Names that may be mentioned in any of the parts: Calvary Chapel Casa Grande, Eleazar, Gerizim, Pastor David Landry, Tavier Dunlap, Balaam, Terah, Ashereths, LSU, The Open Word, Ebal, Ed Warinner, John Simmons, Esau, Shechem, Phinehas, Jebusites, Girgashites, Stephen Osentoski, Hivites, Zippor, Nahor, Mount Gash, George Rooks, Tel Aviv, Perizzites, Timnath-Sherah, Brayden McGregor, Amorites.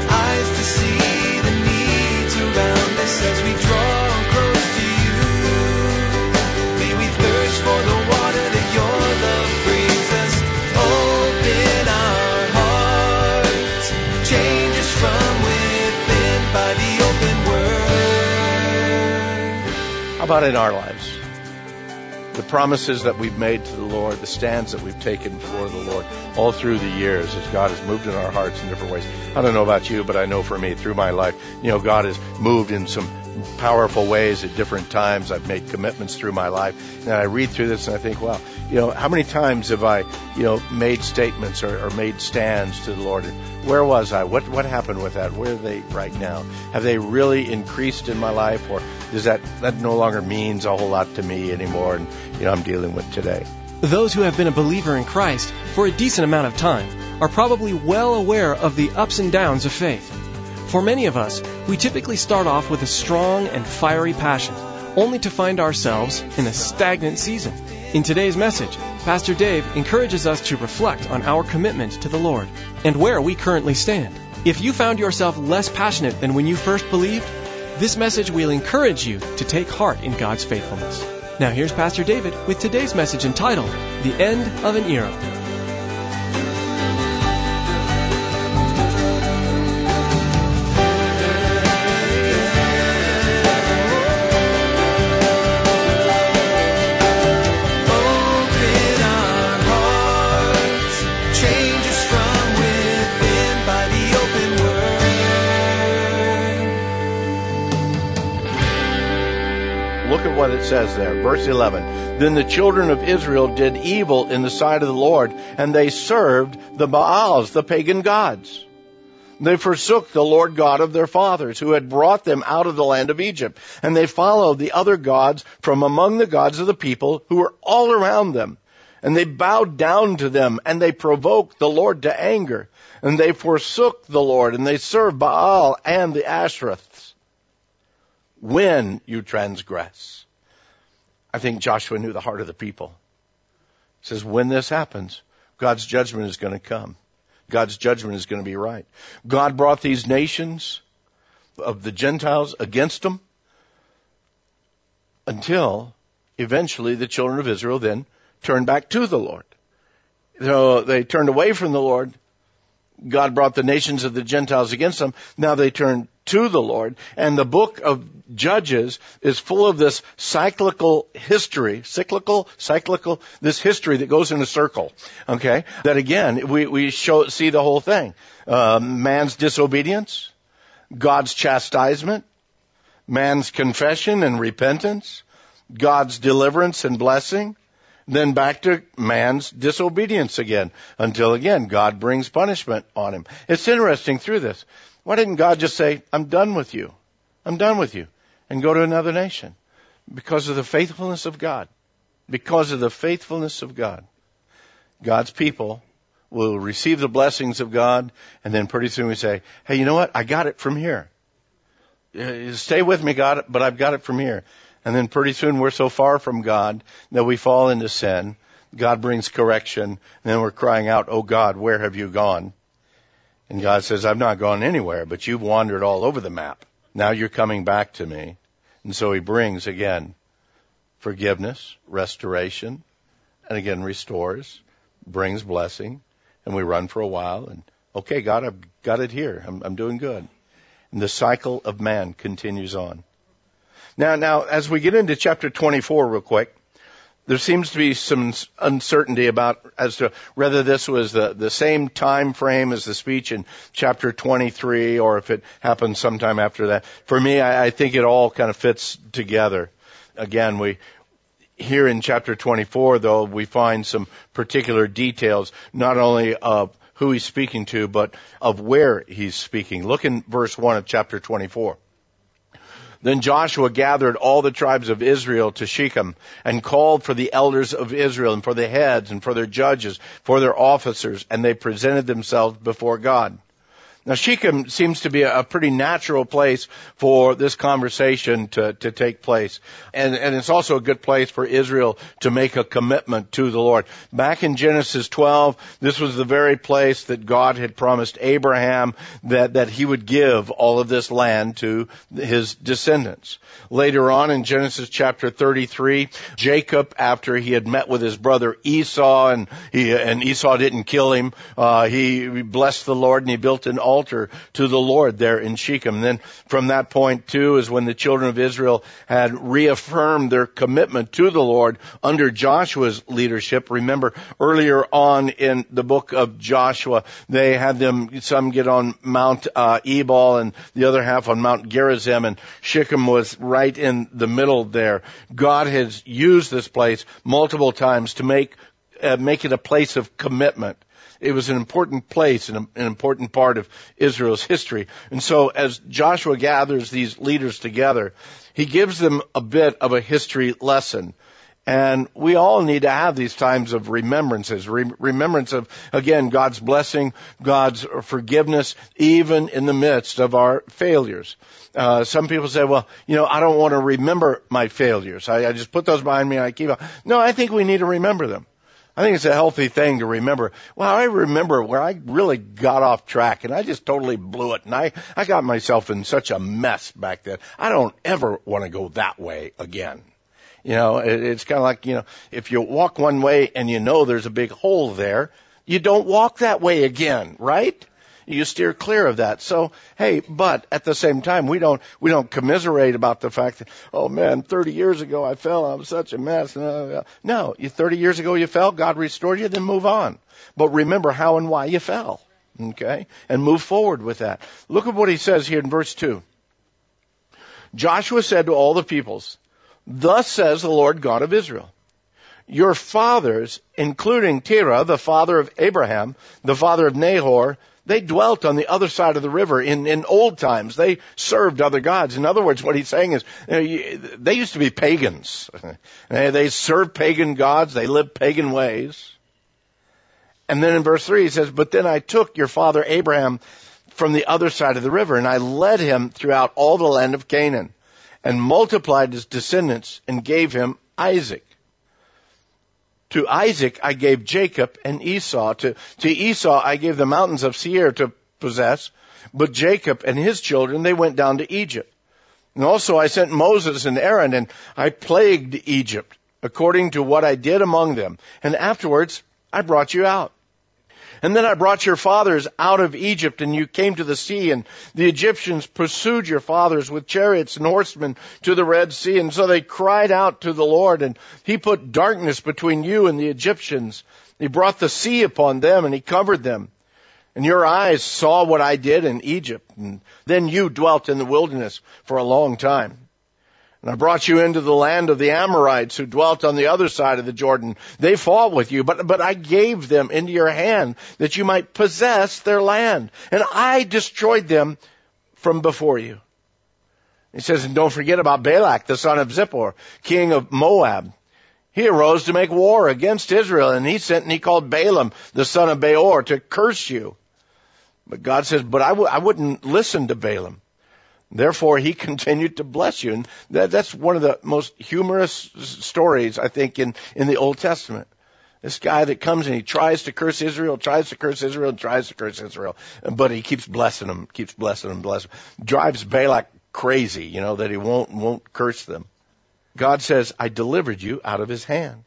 and eyes to see the needs around us as we draw close to you. May we thirst for the water that your love brings us. Open our hearts, change us from within by the open word. How about in our lives? The promises that we've made to the Lord, the stands that we've taken for the Lord all through the years as God has moved in our hearts in different ways. I don't know about you, but I know for me through my life, God has moved in some powerful ways at different times. I've made commitments through my life. And I read through this and I think, wow, how many times have I, made statements or made stands to the Lord? And where was I? What happened with that? Where are they right now? Have they really increased in my life? Or does that no longer means a whole lot to me anymore? And, I'm dealing with today. Those who have been a believer in Christ for a decent amount of time are probably well aware of the ups and downs of faith. For many of us, we typically start off with a strong and fiery passion, only to find ourselves in a stagnant season. In today's message, Pastor Dave encourages us to reflect on our commitment to the Lord and where we currently stand. If you found yourself less passionate than when you first believed, this message will encourage you to take heart in God's faithfulness. Now here's Pastor David with today's message entitled, The End of an Era. What it says there, verse 11. Then the children of Israel did evil in the sight of the Lord, and they served the Baals, the pagan gods. They forsook the Lord God of their fathers, who had brought them out of the land of Egypt, and they followed the other gods from among the gods of the people who were all around them. And they bowed down to them, and they provoked the Lord to anger, and they forsook the Lord, and they served Baal and the Ashereths. When you transgress. I think Joshua knew the heart of the people. He says, when this happens, God's judgment is going to come. God's judgment is going to be right. God brought these nations of the Gentiles against them until eventually the children of Israel then turned back to the Lord. So they turned away from the Lord. God brought the nations of the Gentiles against them. Now they turned to the Lord. And the book of Judges is full of this cyclical history, this history that goes in a circle. Okay? That again, we see the whole thing. Man's disobedience, God's chastisement, man's confession and repentance, God's deliverance and blessing, then back to man's disobedience again, until again, God brings punishment on him. It's interesting through this. Why didn't God just say, I'm done with you. I'm done with you. And go to another nation? Because of the faithfulness of God. Because of the faithfulness of God. God's people will receive the blessings of God. And then pretty soon we say, hey, you know what? I got it from here. Stay with me, God, but I've got it from here. And then pretty soon we're so far from God that we fall into sin. God brings correction. And then we're crying out, oh God, where have you gone? And God says, I've not gone anywhere, but you've wandered all over the map. Now you're coming back to me. And so he brings again forgiveness, restoration, and again restores, brings blessing. And we run for a while and, okay, God, I've got it here. I'm doing good. And the cycle of man continues on. Now, as we get into chapter 24 real quick, there seems to be some uncertainty about as to whether this was the same time frame as the speech in chapter 23 or if it happened sometime after that. For me, I think it all kind of fits together. Again, here in chapter 24, though, we find some particular details, not only of who he's speaking to, but of where he's speaking. Look in verse 1 of chapter 24. Then Joshua gathered all the tribes of Israel to Shechem and called for the elders of Israel and for the heads and for their judges, for their officers, and they presented themselves before God. Now, Shechem seems to be a pretty natural place for this conversation to take place. And it's also a good place for Israel to make a commitment to the Lord. Back in Genesis 12, this was the very place that God had promised Abraham that he would give all of this land to his descendants. Later on in Genesis chapter 33, Jacob, after he had met with his brother Esau, and Esau didn't kill him, he blessed the Lord and he built an altar to the Lord there in Shechem. And then from that point too is when the children of Israel had reaffirmed their commitment to the Lord under Joshua's leadership. Remember earlier on in the book of Joshua, they had some get on Mount Ebal and the other half on Mount Gerizim, and Shechem was right in the middle there. God has used this place multiple times to make it a place of commitment. It was an important place and an important part of Israel's history. And so as Joshua gathers these leaders together, he gives them a bit of a history lesson. And we all need to have these times of remembrances, remembrance of, again, God's blessing, God's forgiveness, even in the midst of our failures. Some people say, well, I don't want to remember my failures. I just put those behind me and I keep on. No, I think we need to remember them. I think it's a healthy thing to remember. Well, I remember where I really got off track and I just totally blew it. And I got myself in such a mess back then. I don't ever want to go that way again. It's kind of like, if you walk one way and there's a big hole there, you don't walk that way again, right? You steer clear of that. So, hey, but at the same time, we don't commiserate about the fact that, oh man, 30 years ago I fell, I'm such a mess. No, 30 years ago you fell, God restored you, then move on. But remember how and why you fell, okay? And move forward with that. Look at what he says here in verse 2. Joshua said to all the peoples, "Thus says the Lord God of Israel, your fathers, including Terah, the father of Abraham, the father of Nahor, they dwelt on the other side of the river in old times. They served other gods." In other words, what he's saying is they used to be pagans. They served pagan gods. They lived pagan ways. And then in verse 3 he says, "But then I took your father Abraham from the other side of the river, and I led him throughout all the land of Canaan and multiplied his descendants and gave him Isaac. To Isaac I gave Jacob and Esau. To Esau I gave the mountains of Seir to possess. But Jacob and his children, they went down to Egypt. And also I sent Moses and Aaron, and I plagued Egypt according to what I did among them. And afterwards I brought you out. And then I brought your fathers out of Egypt, and you came to the sea, and the Egyptians pursued your fathers with chariots and horsemen to the Red Sea. And so they cried out to the Lord, and he put darkness between you and the Egyptians. He brought the sea upon them, and he covered them. And your eyes saw what I did in Egypt. And then you dwelt in the wilderness for a long time. And I brought you into the land of the Amorites who dwelt on the other side of the Jordan. They fought with you, but I gave them into your hand that you might possess their land. And I destroyed them from before you." He says, "And don't forget about Balak, the son of Zippor, king of Moab. He arose to make war against Israel, and he sent and he called Balaam, the son of Beor, to curse you." But God says, "But I wouldn't listen to Balaam. Therefore, he continued to bless you." And that's one of the most humorous stories, I think, in the Old Testament. This guy that comes and he tries to curse Israel. But he keeps blessing them. Drives Balak crazy, that he won't curse them. God says, "I delivered you out of his hand."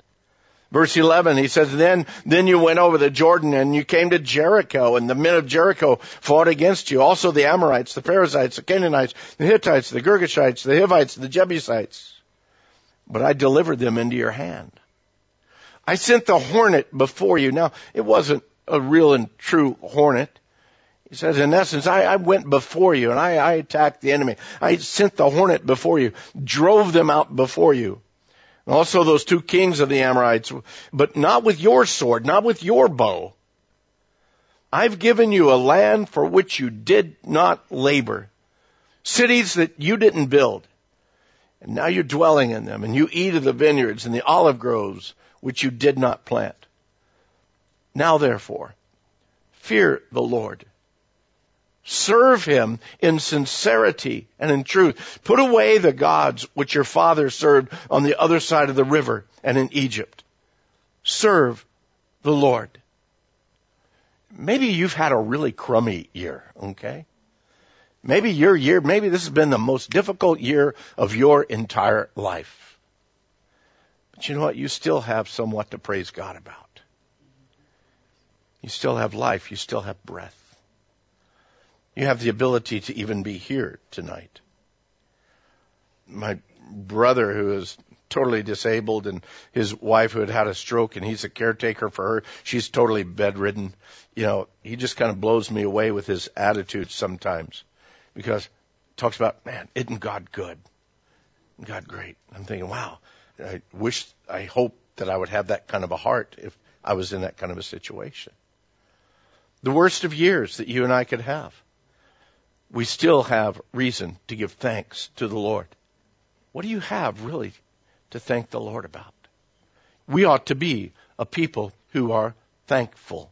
Verse 11, he says, then you went over the Jordan and you came to Jericho, and the men of Jericho fought against you. Also the Amorites, the Perizzites, the Canaanites, the Hittites, the Girgashites, the Hivites, the Jebusites. But I delivered them into your hand. I sent the hornet before you. Now, it wasn't a real and true hornet. He says, in essence, I went before you and I attacked the enemy. I sent the hornet before you, drove them out before you. And also those two kings of the Amorites, but not with your sword, not with your bow. I've given you a land for which you did not labor, cities that you didn't build, And now you're dwelling in them, and you eat of the vineyards and the olive groves which you did not plant. Now therefore, fear the Lord. Serve him in sincerity and in truth. Put away the gods which your father served on the other side of the river and in Egypt. Serve the Lord. Maybe you've had a really crummy year, okay? Maybe your year, maybe this has been the most difficult year of your entire life. But you know what? You still have somewhat to praise God about. You still have life. You still have breath. You have the ability to even be here tonight. My brother, who is totally disabled, and his wife, who had had a stroke, and he's a caretaker for her. She's totally bedridden. You know, he just kind of blows me away with his attitude sometimes, because he talks about, man, isn't God good? Isn't God great? I'm thinking, wow, I hope that I would have that kind of a heart if I was in that kind of a situation. The worst of years that you and I could have. We still have reason to give thanks to the Lord. What do you have really to thank the Lord about? We ought to be a people who are thankful.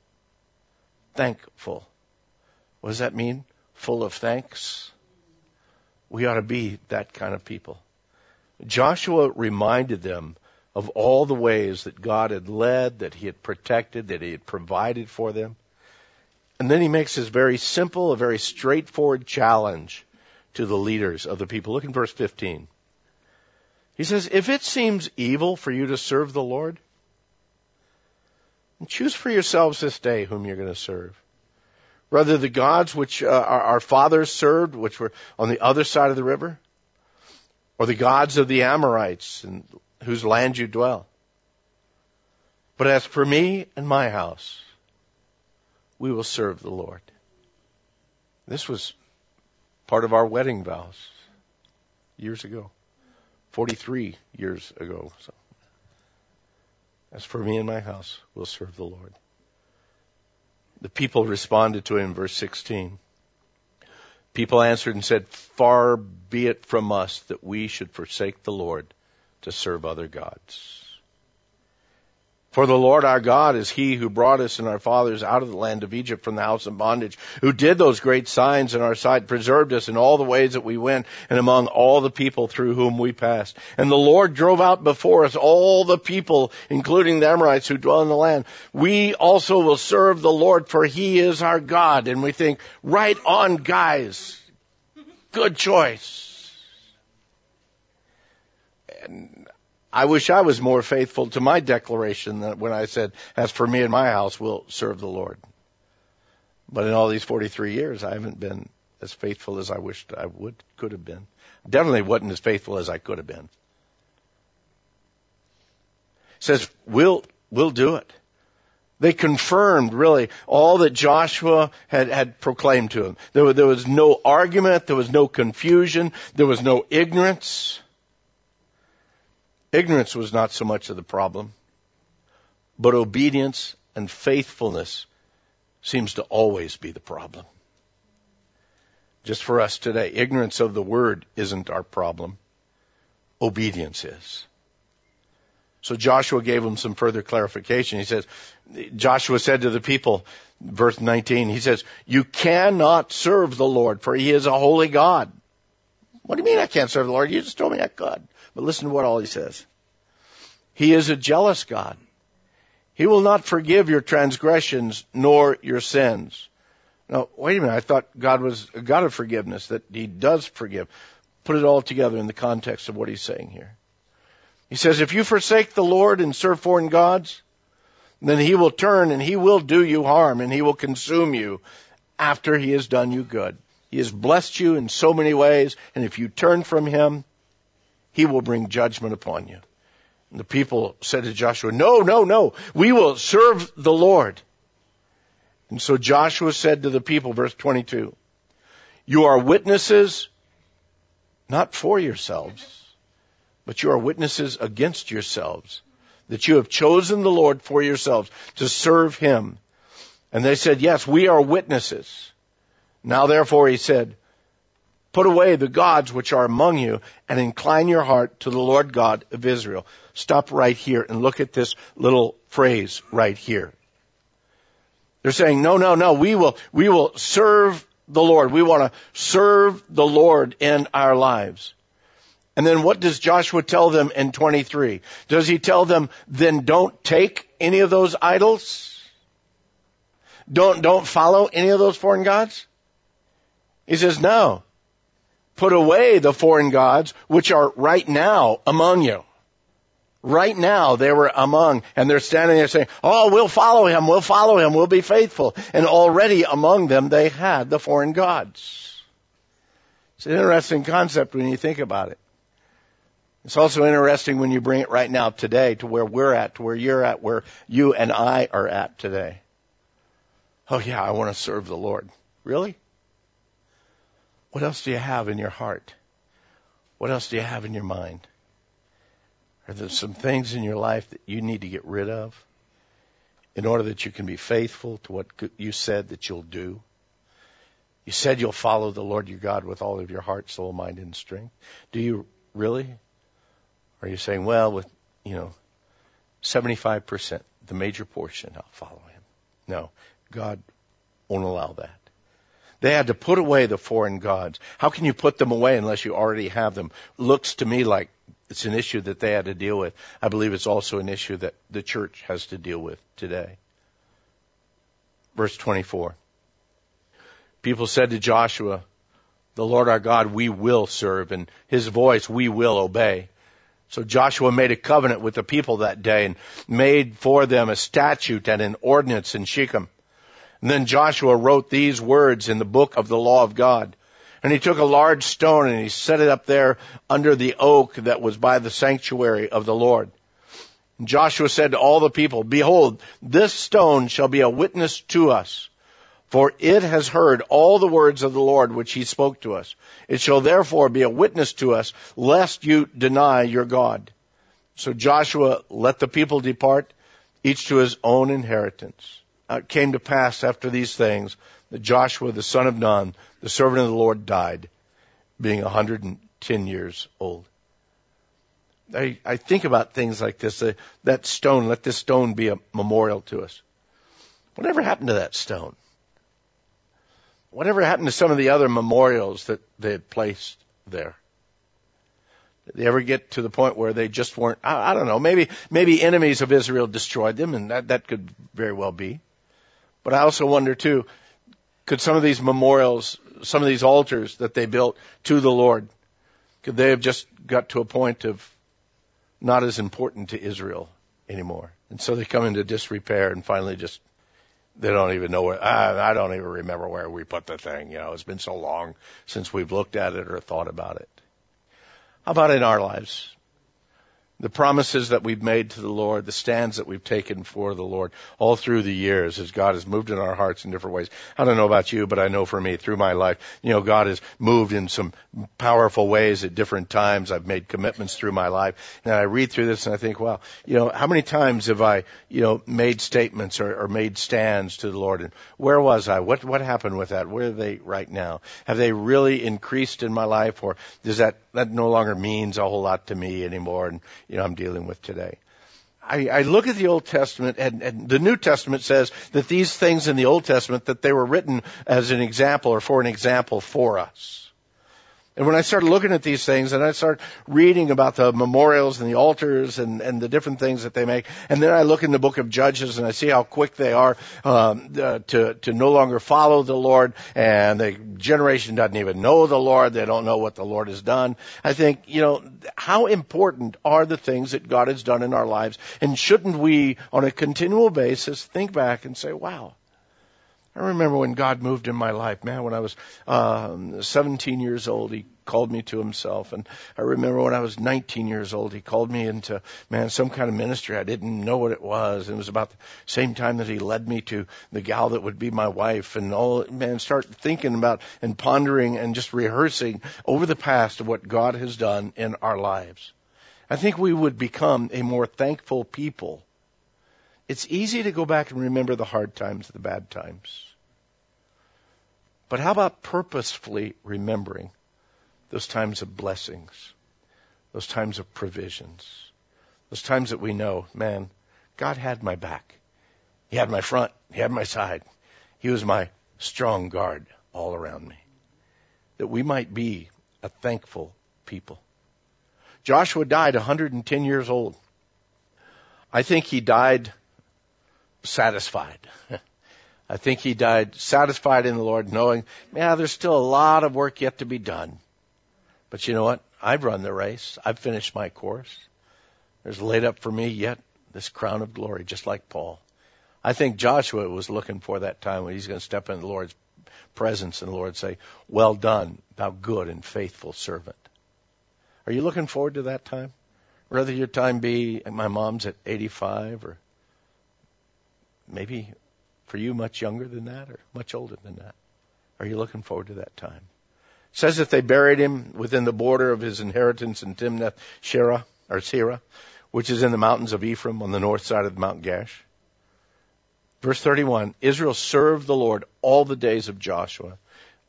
Thankful. What does that mean? Full of thanks. We ought to be that kind of people. Joshua reminded them of all the ways that God had led, that he had protected, that he had provided for them. And then he makes this very simple, a very straightforward challenge to the leaders of the people. Look in verse 15. He says, if it seems evil for you to serve the Lord, choose for yourselves this day whom you're going to serve. Rather the gods which our fathers served, which were on the other side of the river, or the gods of the Amorites in whose land you dwell. But as for me and my house, we will serve the Lord. This was part of our wedding vows years ago. 43 years ago. So. As for me and my house, we'll serve the Lord. The people responded to him, verse 16. People answered and said, far be it from us that we should forsake the Lord to serve other gods. For the Lord our God is he who brought us and our fathers out of the land of Egypt from the house of bondage, who did those great signs in our sight, preserved us in all the ways that we went and among all the people through whom we passed. And the Lord drove out before us all the people, including the Amorites who dwell in the land. We also will serve the Lord, for he is our God. And we think, right on, guys. Good choice. And I wish I was more faithful to my declaration than when I said, as for me and my house, we'll serve the Lord. But in all these 43 years, I haven't been as faithful as I wished I could have been. Definitely wasn't as faithful as I could have been. It says, we'll do it. They confirmed, really, all that Joshua had proclaimed to them. There was no argument. There was no confusion. There was no ignorance. Ignorance was not so much of the problem, but obedience and faithfulness seems to always be the problem. Just for us today, ignorance of the word isn't our problem. Obedience is. So Joshua gave them some further clarification. He says, Joshua said to the people, verse 19, he says, you cannot serve the Lord, for he is a holy God. What do you mean I can't serve the Lord? You just told me I could. But listen to what all he says. He is a jealous God. He will not forgive your transgressions nor your sins. Now, wait a minute. I thought God was a God of forgiveness, that he does forgive. Put it all together in the context of what he's saying here. He says, if you forsake the Lord and serve foreign gods, then he will turn and he will do you harm and he will consume you after he has done you good. He has blessed you in so many ways, and if you turn from him, he will bring judgment upon you. And the people said to Joshua, no, we will serve the Lord. And so Joshua said to the people, verse 22, you are witnesses, not for yourselves, but you are witnesses against yourselves, that you have chosen the Lord for yourselves to serve him. And they said, yes, we are witnesses. Now, therefore, he said, Put away the gods which are among you and incline your heart to the Lord God of Israel. Stop right here and look at this little phrase right here. They're saying, no, we will serve the Lord. We want to serve the Lord in our lives. And then what does Joshua tell them in 23? Does he tell them, then don't take any of those idols? Don't follow any of those foreign gods? He says, no. Put away the foreign gods which are right now among you. Right now they were among, and they're standing there saying, oh, we'll follow him, we'll be faithful. And already among them they had the foreign gods. It's an interesting concept when you think about it. It's also interesting when you bring it right now today to where we're at, to where you're at, where you and I are at today. Oh yeah, I want to serve the Lord. Really? What else do you have in your heart? What else do you have in your mind? Are there some things in your life that you need to get rid of in order that you can be faithful to what you said that you'll do? You said you'll follow the Lord your God with all of your heart, soul, mind, and strength. Do you really? Or are you saying, well, with 75%, the major portion, I'll follow him? No, God won't allow that. They had to put away the foreign gods. How can you put them away unless you already have them? Looks to me like it's an issue that they had to deal with. I believe it's also an issue that the church has to deal with today. Verse 24. People said to Joshua, the Lord our God we will serve, and his voice we will obey. So Joshua made a covenant with the people that day and made for them a statute and an ordinance in Shechem. And then Joshua wrote these words in the book of the law of God. And he took a large stone and he set it up there under the oak that was by the sanctuary of the Lord. And Joshua said to all the people, behold, this stone shall be a witness to us, for it has heard all the words of the Lord which he spoke to us. It shall therefore be a witness to us, lest you deny your God. So Joshua let the people depart, each to his own inheritance. It came to pass after these things that Joshua, the son of Nun, the servant of the Lord, died, being 110 years old. I think about things like this. That stone, let this stone be a memorial to us. Whatever happened to that stone? Whatever happened to some of the other memorials that they had placed there? Did they ever get to the point where they just weren't, I don't know, maybe enemies of Israel destroyed them, and that could very well be. But I also wonder too, could some of these memorials, some of these altars that they built to the Lord, could they have just got to a point of not as important to Israel anymore? And so they come into disrepair and finally just, they don't even know where, I don't even remember where we put the thing. It's been so long since we've looked at it or thought about it. How about in our lives? The promises that we've made to the Lord, the stands that we've taken for the Lord all through the years as God has moved in our hearts in different ways. I don't know about you, but I know for me through my life, God has moved in some powerful ways at different times. I've made commitments through my life. And I read through this and I think, wow, how many times have I, made statements or made stands to the Lord? And where was I? What happened with that? Where are they right now? Have they really increased in my life, or does that no longer means a whole lot to me anymore? And, I'm dealing with today. I look at the Old Testament, and the New Testament says that these things in the Old Testament, that they were written as an example or for an example for us. And when I started looking at these things, and I started reading about the memorials and the altars and the different things that they make, and then I look in the book of Judges and I see how quick they are to no longer follow the Lord, and the generation doesn't even know the Lord. They don't know what the Lord has done. I think, how important are the things that God has done in our lives? And shouldn't we, on a continual basis, think back and say, wow, I remember when God moved in my life, man, when I was 17 years old, he called me to himself. And I remember when I was 19 years old, he called me into, some kind of ministry. I didn't know what it was. It was about the same time that he led me to the gal that would be my wife. And start thinking about and pondering and just rehearsing over the past of what God has done in our lives. I think we would become a more thankful people. It's easy to go back and remember the hard times, the bad times. But how about purposefully remembering those times of blessings, those times of provisions, those times that we know, man, God had my back. He had my front. He had my side. He was my strong guard all around me. That we might be a thankful people. Joshua died 110 years old. I think he died satisfied. I think he died satisfied in the Lord, knowing, yeah, there's still a lot of work yet to be done. But you know what? I've run the race. I've finished my course. There's laid up for me yet this crown of glory, just like Paul. I think Joshua was looking for that time when he's going to step in the Lord's presence and the Lord say, well done, thou good and faithful servant. Are you looking forward to that time? Whether your time be, my mom's at 85, or maybe for you much younger than that or much older than that. Are you looking forward to that time? It says that they buried him within the border of his inheritance in Timnath-Sherah, or Sherah, which is in the mountains of Ephraim on the north side of Mount Gash. Verse 31, Israel served the Lord all the days of Joshua,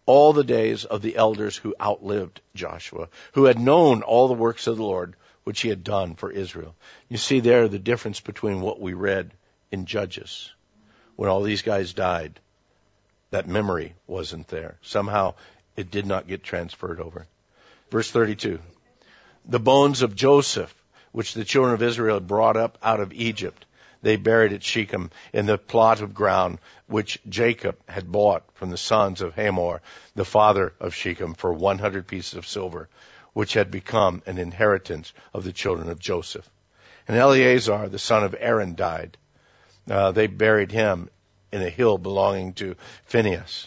all the days of the elders who outlived Joshua, who had known all the works of the Lord, which he had done for Israel. You see there the difference between what we read in Judges. When all these guys died, that memory wasn't there. Somehow it did not get transferred over. Verse 32, the bones of Joseph, which the children of Israel had brought up out of Egypt, they buried at Shechem in the plot of ground which Jacob had bought from the sons of Hamor, the father of Shechem, for 100 pieces of silver, which had become an inheritance of the children of Joseph. And Eleazar, the son of Aaron, died. They buried him in a hill belonging to Phinehas,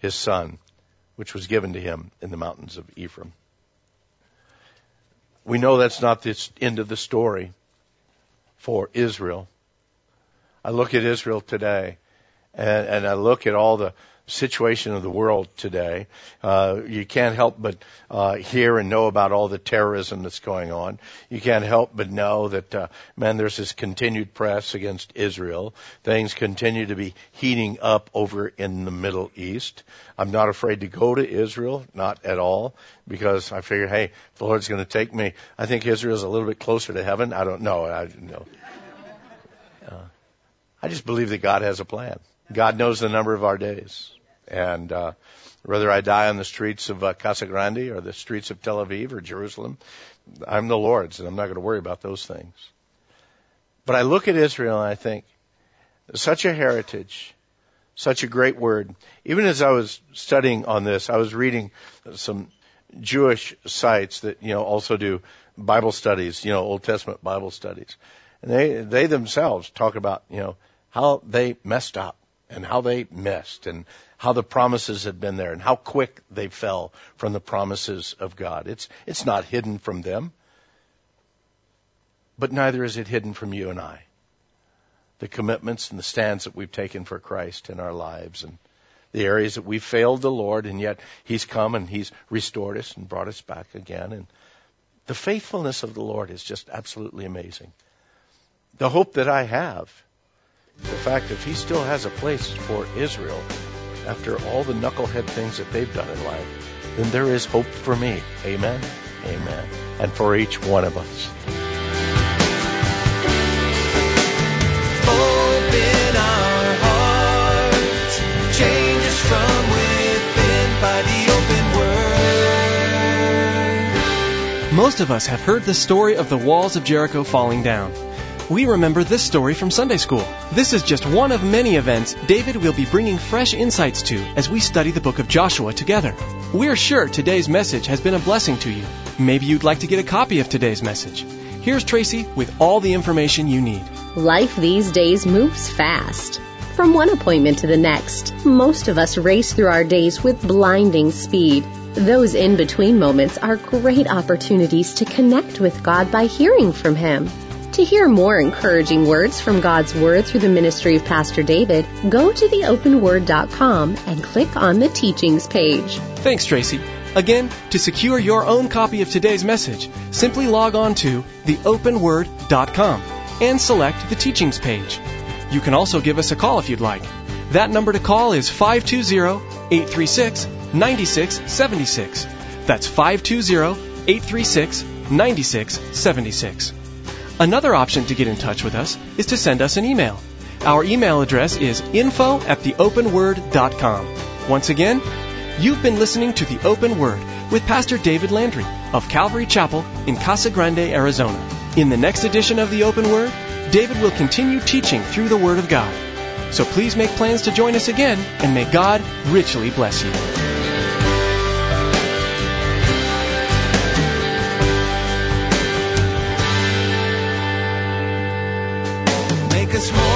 his son, which was given to him in the mountains of Ephraim. We know that's not the end of the story for Israel. I look at Israel today, and I look at all the situation of the world today. You can't help but hear and know about all the terrorism that's going on. You can't help but know that, man, there's this continued press against Israel. Things continue to be heating up over in the Middle East. I'm not afraid to go to Israel, not at all, because I figure, hey, if the Lord's going to take me, I think Israel's a little bit closer to heaven. I don't know. I just believe that God has a plan. God knows the number of our days. And whether I die on the streets of Casa Grande or the streets of Tel Aviv or Jerusalem, I'm the Lord's, and I'm not going to worry about those things. But I look at Israel and I think, such a heritage, such a great word. Even as I was studying on this, I was reading some Jewish sites that, also do Bible studies, Old Testament Bible studies. And they themselves talk about, how they messed up and how they missed and how the promises had been there and how quick they fell from the promises of God. It's not hidden from them, but neither is it hidden from you and I. The commitments and the stands that we've taken for Christ in our lives and the areas that we failed the Lord, and yet He's come and He's restored us and brought us back again. And the faithfulness of the Lord is just absolutely amazing. The hope that I have, the fact that He still has a place for Israel after all the knucklehead things that they've done in life, then there is hope for me. Amen? Amen. And for each one of us. Open our hearts, change us from within by the open word. Most of us have heard the story of the walls of Jericho falling down. We remember this story from Sunday school. This is just one of many events David will be bringing fresh insights to as we study the book of Joshua together. We're sure today's message has been a blessing to you. Maybe you'd like to get a copy of today's message. Here's Tracy with all the information you need. Life these days moves fast. From one appointment to the next, most of us race through our days with blinding speed. Those in-between moments are great opportunities to connect with God by hearing from Him. To hear more encouraging words from God's Word through the ministry of Pastor David, go to theopenword.com and click on the Teachings page. Thanks, Tracy. Again, to secure your own copy of today's message, simply log on to theopenword.com and select the Teachings page. You can also give us a call if you'd like. That number to call is 520-836-9676. That's 520-836-9676. Another option to get in touch with us is to send us an email. Our email address is info@theopenword.com. Once again, you've been listening to The Open Word with Pastor David Landry of Calvary Chapel in Casa Grande, Arizona. In the next edition of The Open Word, David will continue teaching through the Word of God. So please make plans to join us again, and may God richly bless you. This morning.